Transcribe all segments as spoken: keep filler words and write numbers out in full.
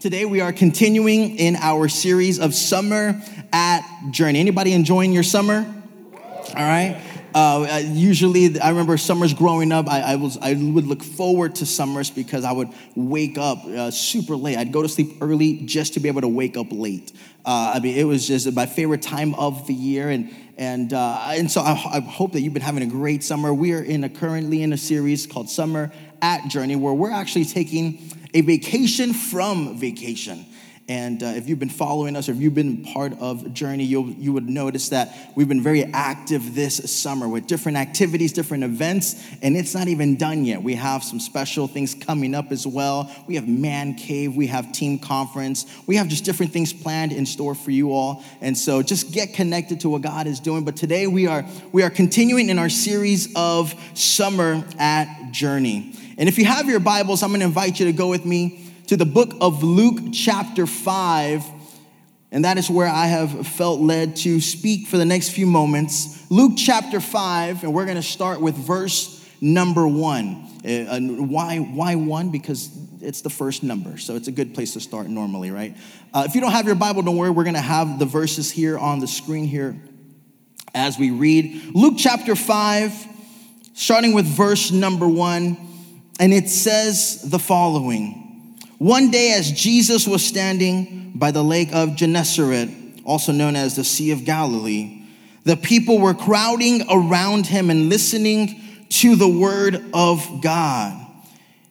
Today we are continuing in our series of Summer at Journey. Anybody enjoying your summer? All right. Uh, usually, I remember summers growing up, I, I was I would look forward to summers because I would wake up uh, super late. I'd go to sleep early just to be able to wake up late. Uh, I mean, it was just my favorite time of the year, and and uh, and so I, I hope that you've been having a great summer. We are in a, currently in a series called Summer at Journey, where we're actually taking a vacation from vacation. And uh, if you've been following us or if you've been part of Journey, you'll, you would notice that we've been very active this summer with different activities, different events, and it's not even done yet. We have some special things coming up as well. We have Man Cave. We have Team Conference. We have just different things planned in store for you all. And so just get connected to what God is doing. But today we are we are continuing in our series of Summer at Journey. And if you have your Bibles, I'm going to invite you to go with me to the book of Luke chapter five, and that is where I have felt led to speak for the next few moments. Luke chapter five, and we're going to start with verse number one. And why, why one? Because it's the first number, so it's a good place to start normally, right? Uh, if you don't have your Bible, don't worry. We're going to have the verses here on the screen here as we read. Luke chapter five, starting with verse number one, and it says the following. One day as Jesus was standing by the lake of Gennesaret, also known as the Sea of Galilee, the people were crowding around him and listening to the word of God.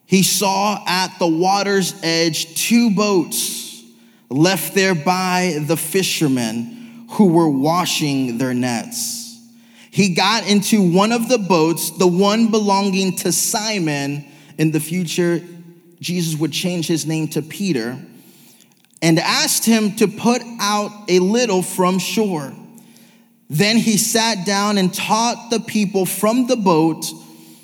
He saw at the water's edge two boats left there by the fishermen who were washing their nets. He got into one of the boats, the one belonging to Simon. In the future, Jesus would change his name to Peter, and asked him to put out a little from shore. Then he sat down and taught the people from the boat.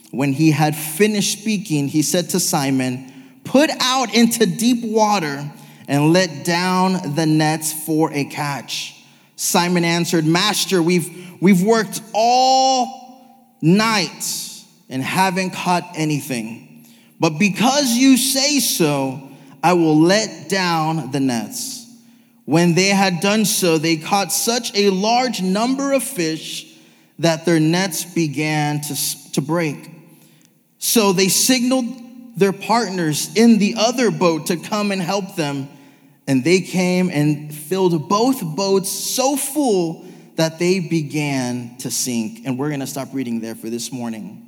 When he had finished speaking, he said to Simon, "Put out into deep water and let down the nets for a catch." Simon answered, "Master, we've we've worked all night and haven't caught anything. But because you say so, I will let down the nets." When they had done so, they caught such a large number of fish that their nets began to, to break. So they signaled their partners in the other boat to come and help them. And they came and filled both boats so full that they began to sink. And we're going to stop reading there for this morning.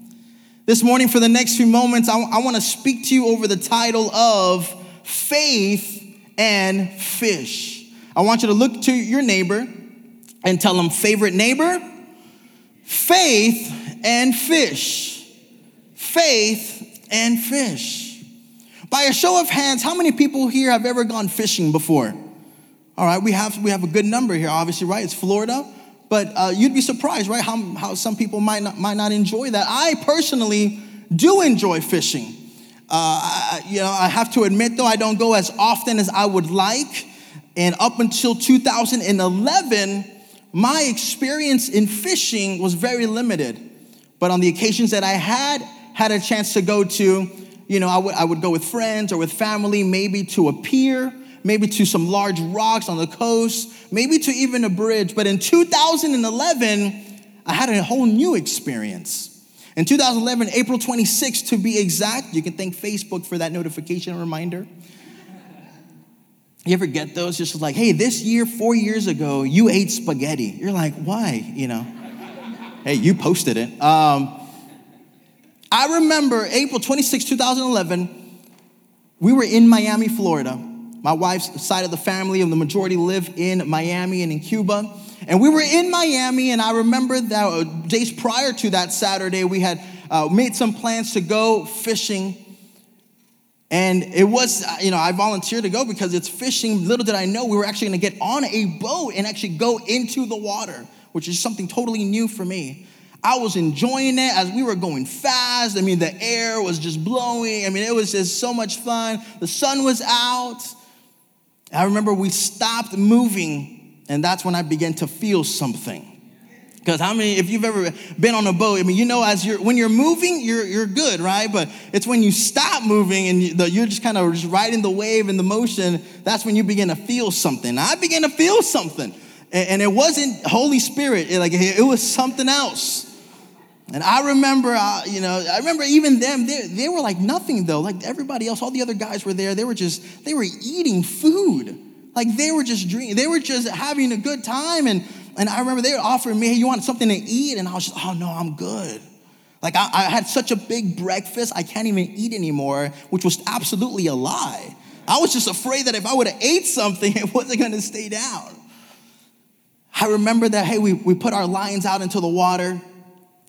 This morning, for the next few moments, I, I want to speak to you over the title of Faith and Fish. I want you to look to your neighbor and tell them, favorite neighbor, faith and fish, faith and fish. By a show of hands, how many people here have ever gone fishing before? All right, we have we have a good number here, obviously, right? It's Florida. But uh, you'd be surprised, right, how, how some people might not, might not enjoy that. I personally do enjoy fishing. Uh, I, you know, I have to admit, though, I don't go as often as I would like. And up until two thousand eleven, my experience in fishing was very limited. But on the occasions that I had had a chance to go to, you know, I would I would go with friends or with family, maybe to a pier, maybe to some large rocks on the coast, maybe to even a bridge. But in two thousand eleven, I had a whole new experience. In two thousand eleven, April twenty-sixth to be exact, you can thank Facebook for that notification reminder. You ever get those? Just like, hey, this year, four years ago, you ate spaghetti. You're like, why? You know, hey, you posted it. Um, I remember April twenty-sixth, twenty eleven, we were in Miami, Florida. My wife's side of the family, and the majority live in Miami and in Cuba. And we were in Miami, and I remember that days prior to that Saturday, we had uh, made some plans to go fishing. And it was, you know, I volunteered to go because it's fishing. Little did I know we were actually going to get on a boat and actually go into the water, which is something totally new for me. I was enjoying it as we were going fast. I mean, the air was just blowing. I mean, it was just so much fun. The sun was out. I remember we stopped moving, and that's when I began to feel something. Because how many, if you've ever been on a boat, I mean, you know, as you're when you're moving, you're you're good, right? But it's when you stop moving and you, the, you're just kind of just riding the wave and the motion. That's when you begin to feel something. I began to feel something, and, and it wasn't Holy Spirit. It, like it, it was something else. And I remember, uh, you know, I remember even them. They they were like nothing though. Like everybody else, all the other guys were there. They were just they were eating food. Like they were just drinking. They were just having a good time. And. And I remember they were offering me, hey, you want something to eat? And I was just, oh, no, I'm good. Like, I, I had such a big breakfast, I can't even eat anymore, which was absolutely a lie. I was just afraid that if I would have ate something, it wasn't going to stay down. I remember that, hey, we, we put our lines out into the water.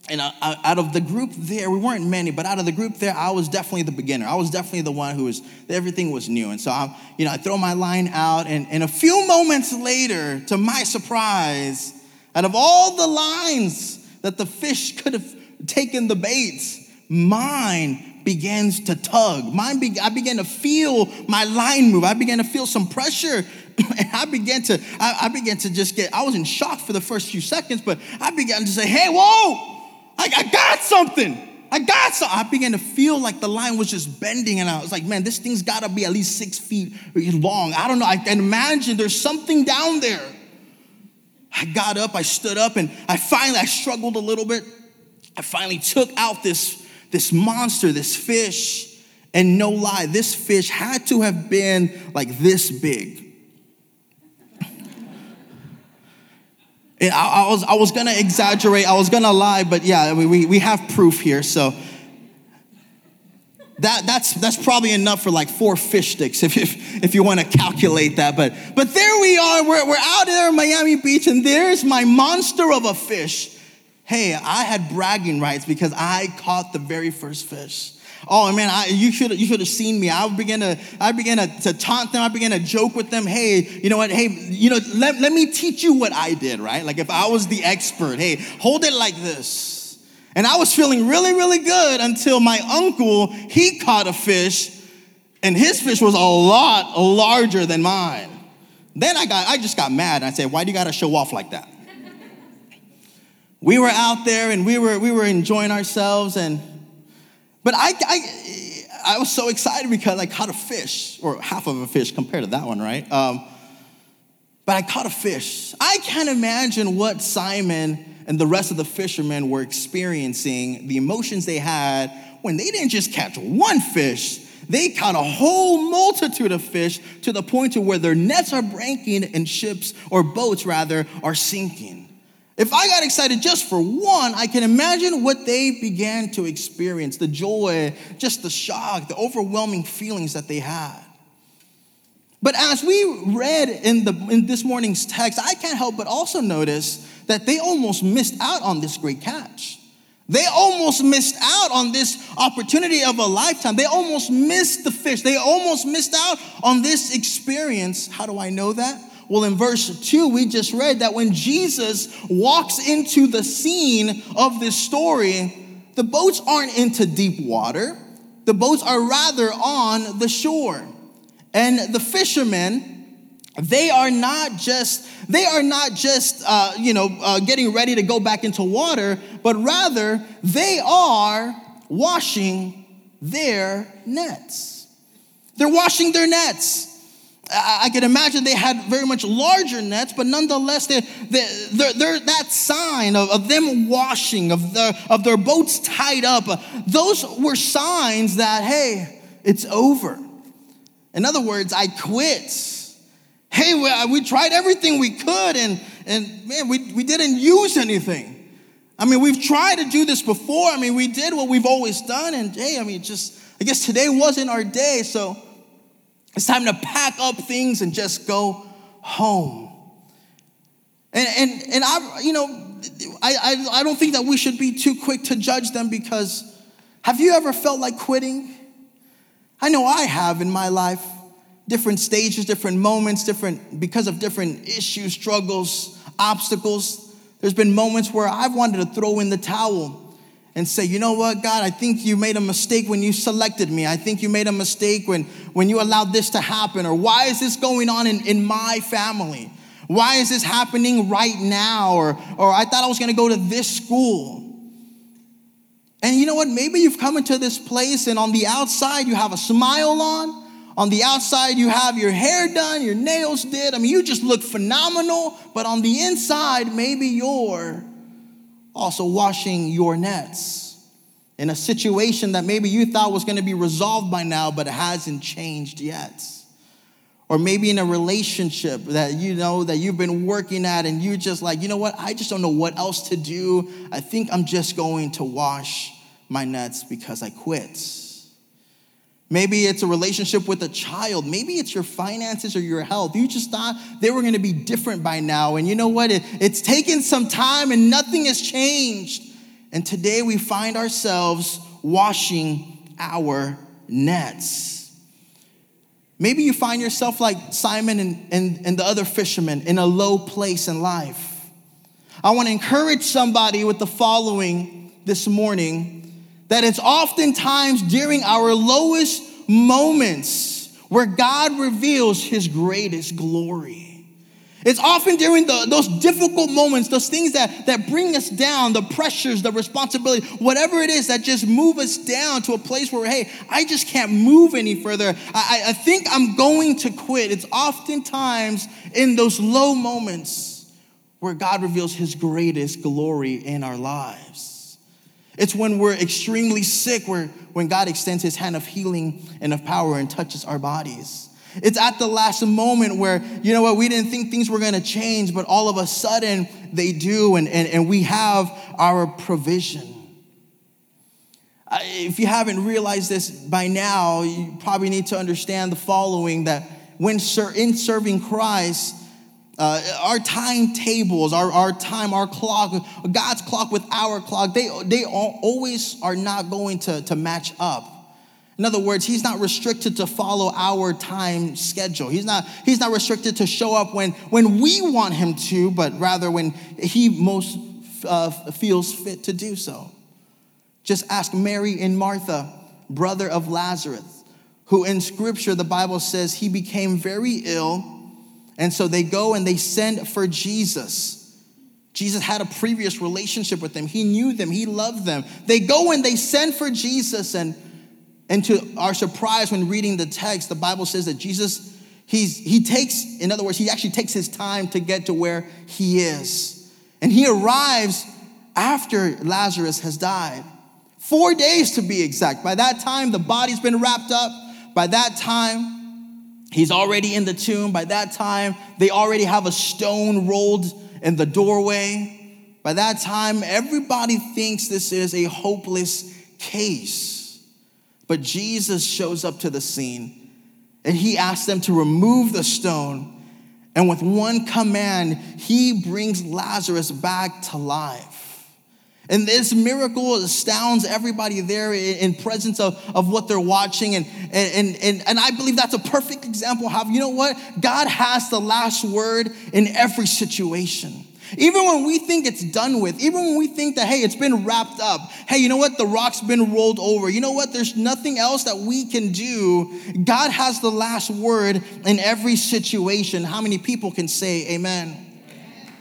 And I, I, out of the group there, we weren't many, but out of the group there, I was definitely the beginner. I was definitely the one who was, everything was new. And so, I, you know, I throw my line out, and, and a few moments later, to my surprise, out of all the lines that the fish could have taken the baits, mine begins to tug. Mine, be, I began to feel my line move. I began to feel some pressure. And I began to, I, I began to just get, I was in shock for the first few seconds, but I began to say, hey, whoa. Like, I got something. I got something. I began to feel like the line was just bending, and I was like, man, this thing's got to be at least six feet long. I don't know. I can imagine there's something down there. I got up. I stood up, and I finally, I struggled a little bit. I finally took out this, this monster, this fish, and no lie, this fish had to have been like this big. And I, I was I was gonna exaggerate, I was gonna lie, but yeah, I mean, we we have proof here, so that that's that's probably enough for like four fish sticks if if, if you want to calculate that. But but there we are, we're we're out there in Miami Beach, and there's my monster of a fish. Hey, I had bragging rights because I caught the very first fish. Oh man, I, you should you should have seen me. I began to I began to, to taunt them. I began to joke with them. Hey, you know what? Hey, you know, let, let me teach you what I did, right? Like if I was the expert. Hey, hold it like this. And I was feeling really, really good until my uncle, he caught a fish, and his fish was a lot larger than mine. Then I got I just got mad, and I said, "Why do you got to show off like that?" We were out there, and we were we were enjoying ourselves, and. But I, I I was so excited because I caught a fish, or half of a fish compared to that one, right? Um, but I caught a fish. I can't imagine what Simon and the rest of the fishermen were experiencing, the emotions they had when they didn't just catch one fish. They caught a whole multitude of fish to the point to where their nets are breaking and ships, or boats rather, are sinking. If I got excited just for one, I can imagine what they began to experience, the joy, just the shock, the overwhelming feelings that they had. But as we read in the in this morning's text, I can't help but also notice that they almost missed out on this great catch. They almost missed out on this opportunity of a lifetime. They almost missed the fish. They almost missed out on this experience. How do I know that? Well, in verse two, we just read that when Jesus walks into the scene of this story, the boats aren't into deep water. The boats are rather on the shore. And the fishermen, they are not just, they are not just, uh, you know, uh, getting ready to go back into water, but rather they are washing their nets. They're washing their nets. I can imagine they had very much larger nets, but nonetheless, they're, they're, they're that sign of, of them washing, of their, of their boats tied up. Those were signs that, hey, it's over. In other words, I quit. Hey, we, we tried everything we could, and, and man, we, we didn't use anything. I mean, we've tried to do this before. I mean, we did what we've always done, and hey, I mean, just, I guess today wasn't our day, so it's time to pack up things and just go home. And and and I, you know, I, I I don't think that we should be too quick to judge them, because have you ever felt like quitting? I know I have in my life, different stages, different moments, different because of different issues, struggles, obstacles. There's been moments where I've wanted to throw in the towel and say, you know what, God, I think you made a mistake when you selected me. I think you made a mistake when, when you allowed this to happen. Or why is this going on in, in my family? Why is this happening right now? Or, or I thought I was going to go to this school. And you know what? Maybe you've come into this place and on the outside you have a smile on. On the outside you have your hair done, your nails did. I mean, you just look phenomenal. But on the inside, maybe you're also washing your nets in a situation that maybe you thought was going to be resolved by now, but it hasn't changed yet. Or maybe in a relationship that you know that you've been working at and you just like, you know what, I just don't know what else to do. I think I'm just going to wash my nets because I quit. Maybe it's a relationship with a child. Maybe it's your finances or your health. You just thought they were going to be different by now. And you know what, it, it's taken some time and nothing has changed. And today we find ourselves washing our nets. Maybe you find yourself like Simon and, and, and the other fishermen in a low place in life. I want to encourage somebody with the following this morning, that it's oftentimes during our lowest moments where God reveals his greatest glory. It's often during the, those difficult moments, those things that, that bring us down, the pressures, the responsibility, whatever it is that just move us down to a place where, hey, I just can't move any further. I, I think I'm going to quit. It's oftentimes in those low moments where God reveals his greatest glory in our lives. It's when we're extremely sick, where when God extends his hand of healing and of power and touches our bodies. It's at the last moment where, you know what, we didn't think things were going to change, but all of a sudden they do, and, and, and we have our provision. If you haven't realized this by now, you probably need to understand the following, that when ser- in serving Christ, uh, our timetables, our, our time, our clock, God's clock with our clock, they, they all, always are not going to, to match up. In other words, he's not restricted to follow our time schedule. He's not, he's not restricted to show up when, when we want him to, but rather when he most uh, feels fit to do so. Just ask Mary and Martha, brother of Lazarus, who in scripture, the Bible says, he became very ill. And so they go and they send for Jesus. Jesus had a previous relationship with them. He knew them. He loved them. They go and they send for Jesus, and And to our surprise when reading the text, the Bible says that Jesus, he's, he takes, in other words, he actually takes his time to get to where he is. And he arrives after Lazarus has died. Four days to be exact. By that time, the body's been wrapped up. By that time, he's already in the tomb. By that time, they already have a stone rolled in the doorway. By that time, everybody thinks this is a hopeless case. But Jesus shows up to the scene, and he asks them to remove the stone. And with one command, he brings Lazarus back to life. And this miracle astounds everybody there in presence of, of what they're watching. And, and, and, and I believe that's a perfect example of how, you know what? God has the last word in every situation. Even when we think it's done with, even when we think that, hey, it's been wrapped up. Hey, you know what? The rock's been rolled over. You know what? There's nothing else that we can do. God has the last word in every situation. How many people can say amen? Amen.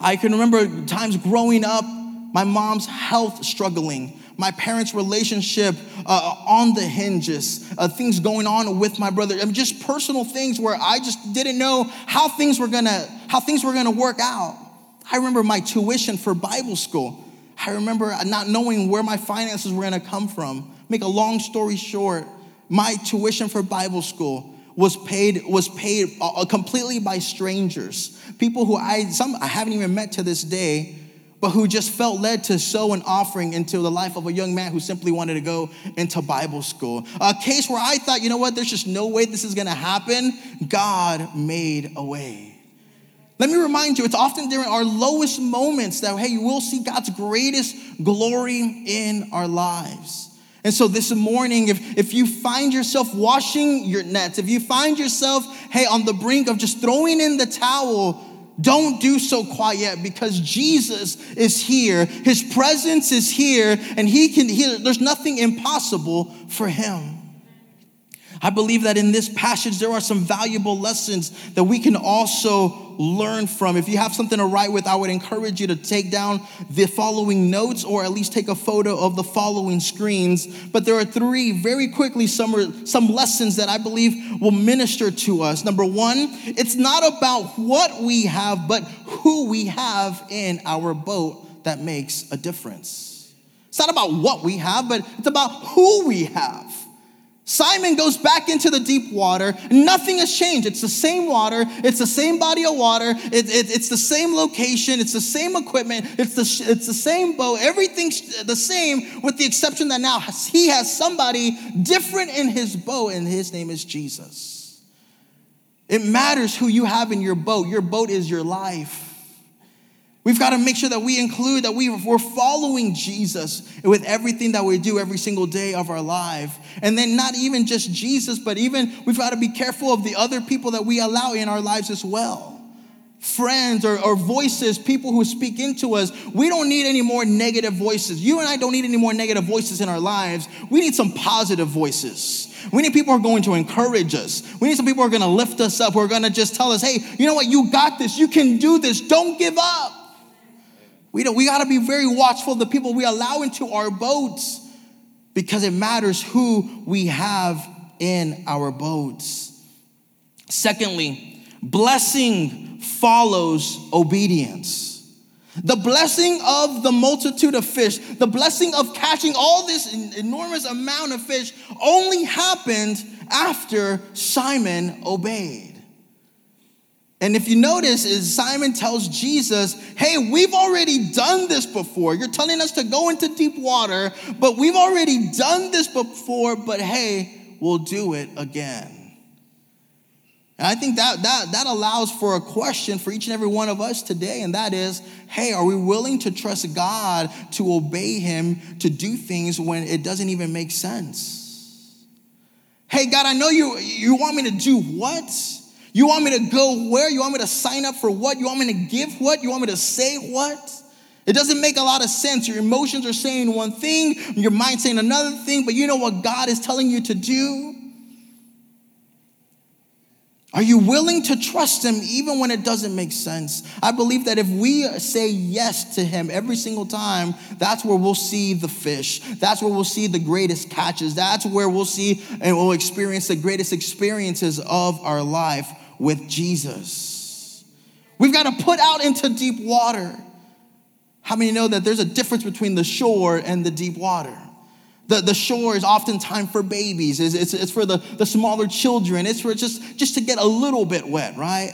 I can remember times growing up, my mom's health struggling. My parents' relationship uh, on the hinges, uh, things going on with my brother. I mean, just personal things where I just didn't know how things were gonna, how things were gonna work out. I remember my tuition for Bible school. I remember not knowing where my finances were going to come from. Make a long story short, my tuition for Bible school was paid was paid completely by strangers, people who I some I haven't even met to this day, but who just felt led to sow an offering into the life of a young man who simply wanted to go into Bible school. A case where I thought, you know what, there's just no way this is going to happen. God made a way. Let me remind you, it's often during our lowest moments that, hey, you will see God's greatest glory in our lives. And so this morning, if, if you find yourself washing your nets, if you find yourself, hey, on the brink of just throwing in the towel, don't do so quite yet, because Jesus is here. His presence is here, and he can. He, there's nothing impossible for him. I believe that in this passage, there are some valuable lessons that we can also learn from. If you have something to write with, I would encourage you to take down the following notes, or at least take a photo of the following screens. But there are three, very quickly, some, some lessons that I believe will minister to us. Number one, it's not about what we have, but who we have in our boat that makes a difference. It's not about what we have, but it's about who we have. Simon goes back into the deep water. Nothing has changed. It's the same water. It's the same body of water. It, it, it's the same location. It's the same equipment. It's the, it's the same boat. Everything's the same, with the exception that now he has somebody different in his boat, and his name is Jesus. It matters who you have in your boat. Your boat is your life. We've got to make sure that we include, that we, we're following Jesus with everything that we do every single day of our life. And then not even just Jesus, but even we've got to be careful of the other people that we allow in our lives as well. Friends or, or voices, people who speak into us. We don't need any more negative voices. You and I don't need any more negative voices in our lives. We need some positive voices. We need people who are going to encourage us. We need some people who are going to lift us up, who are going to just tell us, hey, you know what? You got this. You can do this. Don't give up. We don't, we got to be very watchful of the people we allow into our boats, because it matters who we have in our boats. Secondly, blessing follows obedience. The blessing of the multitude of fish, the blessing of catching all this enormous amount of fish, only happened after Simon obeyed. And if you notice, is Simon tells Jesus, hey, we've already done this before. You're telling us to go into deep water, but we've already done this before, but hey, we'll do it again. And I think that, that, that allows for a question for each and every one of us today, and that is, hey, are we willing to trust God to obey him, to do things when it doesn't even make sense? Hey, God, I know you, you want me to do what? You want me to go where? You want me to sign up for what? You want me to give what? You want me to say what? It doesn't make a lot of sense. Your emotions are saying one thing, your mind's saying another thing, but you know what God is telling you to do? Are you willing to trust him even when it doesn't make sense? I believe that if we say yes to him every single time, that's where we'll see the fish. That's where we'll see the greatest catches. That's where we'll see and we'll experience the greatest experiences of our life with Jesus. We've got to put out into deep water. How many know that there's a difference between the shore and the deep water? The, the shore is oftentimes for babies. It's, it's, it's for the, the smaller children. It's for just, just to get a little bit wet, right?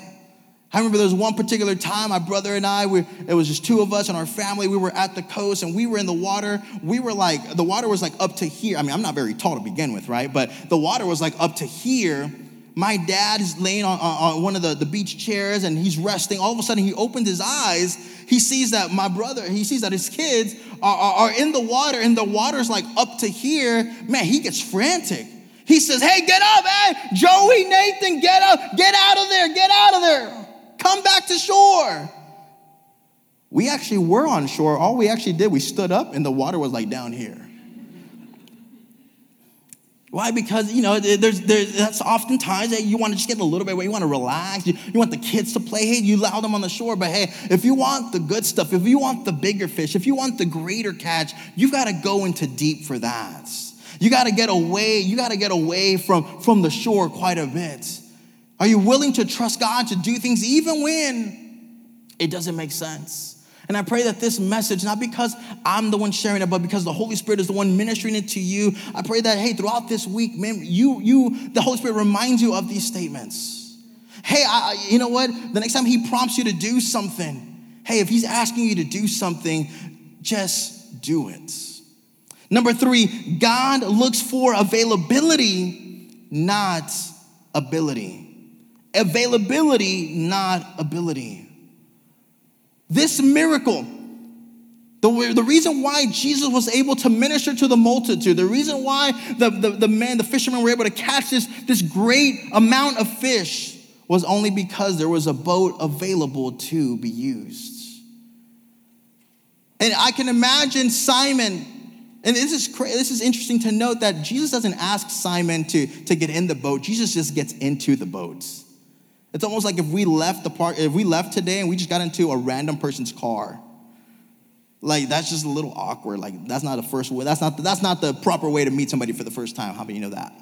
I remember there was one particular time, my brother and I, we, it was just two of us and our family. We were at the coast and we were in the water. We were like, the water was like up to here. I mean, I'm not very tall to begin with, right? But the water was like up to here. My dad is laying on, on, on one of the, the beach chairs and he's resting. All of a sudden, he opens his eyes. He sees that my brother, he sees that his kids are, are, are in the water, and the water's like up to here. Man, he gets frantic. He says, hey, get up, hey, Joey, Nathan, get up, get out of there, get out of there. Come back to shore. We actually were on shore. All we actually did, we stood up and the water was like down here. Why? Because, you know, there's, there's, that's oftentimes that you want to just get a little bit where you want to relax. You, you want the kids to play. Hey, you allow them on the shore. But hey, if you want the good stuff, if you want the bigger fish, if you want the greater catch, you've got to go into deep for that. You got to get away. You got to get away from, from the shore quite a bit. Are you willing to trust God to do things even when it doesn't make sense? And I pray that this message, not because I'm the one sharing it, but because the Holy Spirit is the one ministering it to you, I pray that, hey, throughout this week, man, you, you, the Holy Spirit reminds you of these statements. Hey, I, you know what? The next time he prompts you to do something, hey, if he's asking you to do something, just do it. Number three, God looks for availability, not ability. Availability, not ability. This miracle The, the reason why Jesus was able to minister to the multitude, the reason why the, the, the men, the fishermen were able to catch this, this great amount of fish was only because there was a boat available to be used. And I can imagine Simon, and this is cra- this is interesting to note that Jesus doesn't ask Simon to, to get in the boat. Jesus just gets into the boats. It's almost like if we left the park, if we left today and we just got into a random person's car. Like, that's just a little awkward. Like, that's not the first way. That's not, that's not the proper way to meet somebody for the first time. How many of you know that?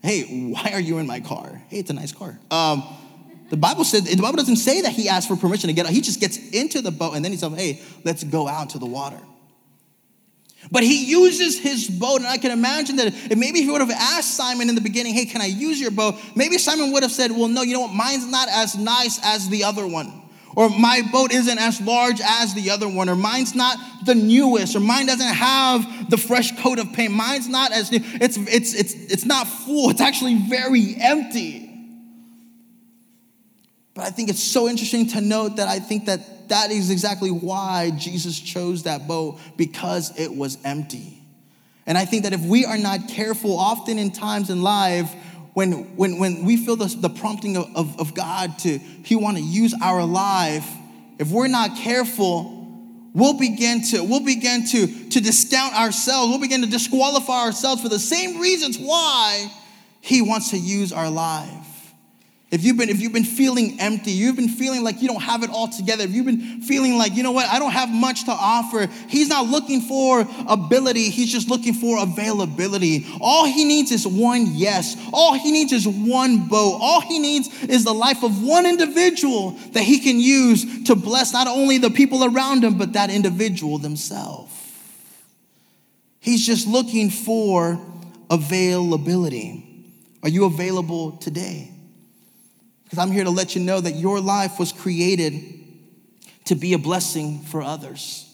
Hey, why are you in my car? Hey, it's a nice car. Um, the Bible said, the Bible doesn't say that he asked for permission to get out. He just gets into the boat, and then he says, hey, let's go out to the water. But he uses his boat, and I can imagine that if maybe if he would have asked Simon in the beginning, hey, can I use your boat? Maybe Simon would have said, well, no, you know what? Mine's not as nice as the other one. Or my boat isn't as large as the other one. Or mine's not the newest. Or mine doesn't have the fresh coat of paint. Mine's not as new. It's, it's, it's, it's not full. It's actually very empty. But I think it's so interesting to note that I think that that is exactly why Jesus chose that boat, because it was empty. And I think that if we are not careful, often in times in life, When when when we feel the, the prompting of, of, of God to, he want to use our life, if we're not careful, we'll begin to we'll begin to, to discount ourselves. We'll begin to disqualify ourselves for the same reasons why he wants to use our life. If you've been if you've been feeling empty, you've been feeling like you don't have it all together, if you've been feeling like, you know what, I don't have much to offer, he's not looking for ability, he's just looking for availability. All he needs is one yes. All he needs is one boat. All he needs is the life of one individual that he can use to bless not only the people around him, but that individual themselves. He's just looking for availability. Are you available today? Because I'm here to let you know that your life was created to be a blessing for others.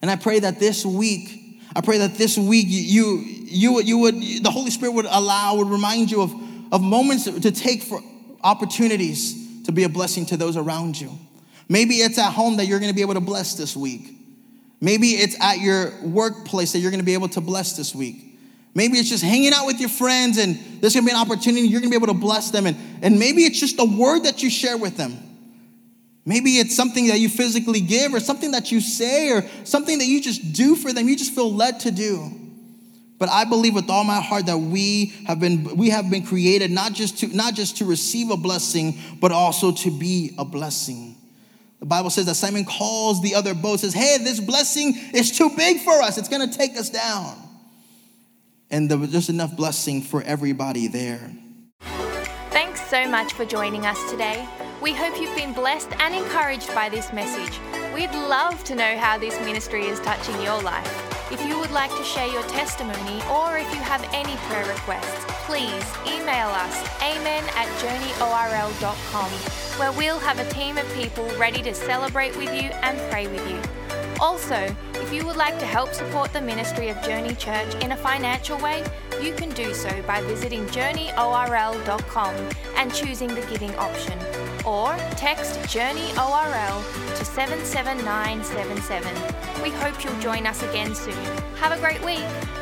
And I pray that this week, I pray that this week you, you, you would, the Holy Spirit would allow, would remind you of, of moments to take for opportunities to be a blessing to those around you. Maybe it's at home that you're going to be able to bless this week. Maybe it's at your workplace that you're going to be able to bless this week. Maybe it's just hanging out with your friends and there's going to be an opportunity. You're going to be able to bless them. And, and maybe it's just a word that you share with them. Maybe it's something that you physically give or something that you say or something that you just do for them. You just feel led to do. But I believe with all my heart that we have been we have been created not just to, not just to receive a blessing, but also to be a blessing. The Bible says that Simon calls the other boat, says, hey, this blessing is too big for us. It's going to take us down. And there was just enough blessing for everybody there. Thanks so much for joining us today. We hope you've been blessed and encouraged by this message. We'd love to know how this ministry is touching your life. If you would like to share your testimony or if you have any prayer requests, please email us amen at journey orl dot com, where we'll have a team of people ready to celebrate with you and pray with you. Also, if you would like to help support the ministry of Journey Church in a financial way, you can do so by visiting journey orl dot com and choosing the giving option. Or text JourneyORL to seven seven nine seven seven. We hope you'll join us again soon. Have a great week.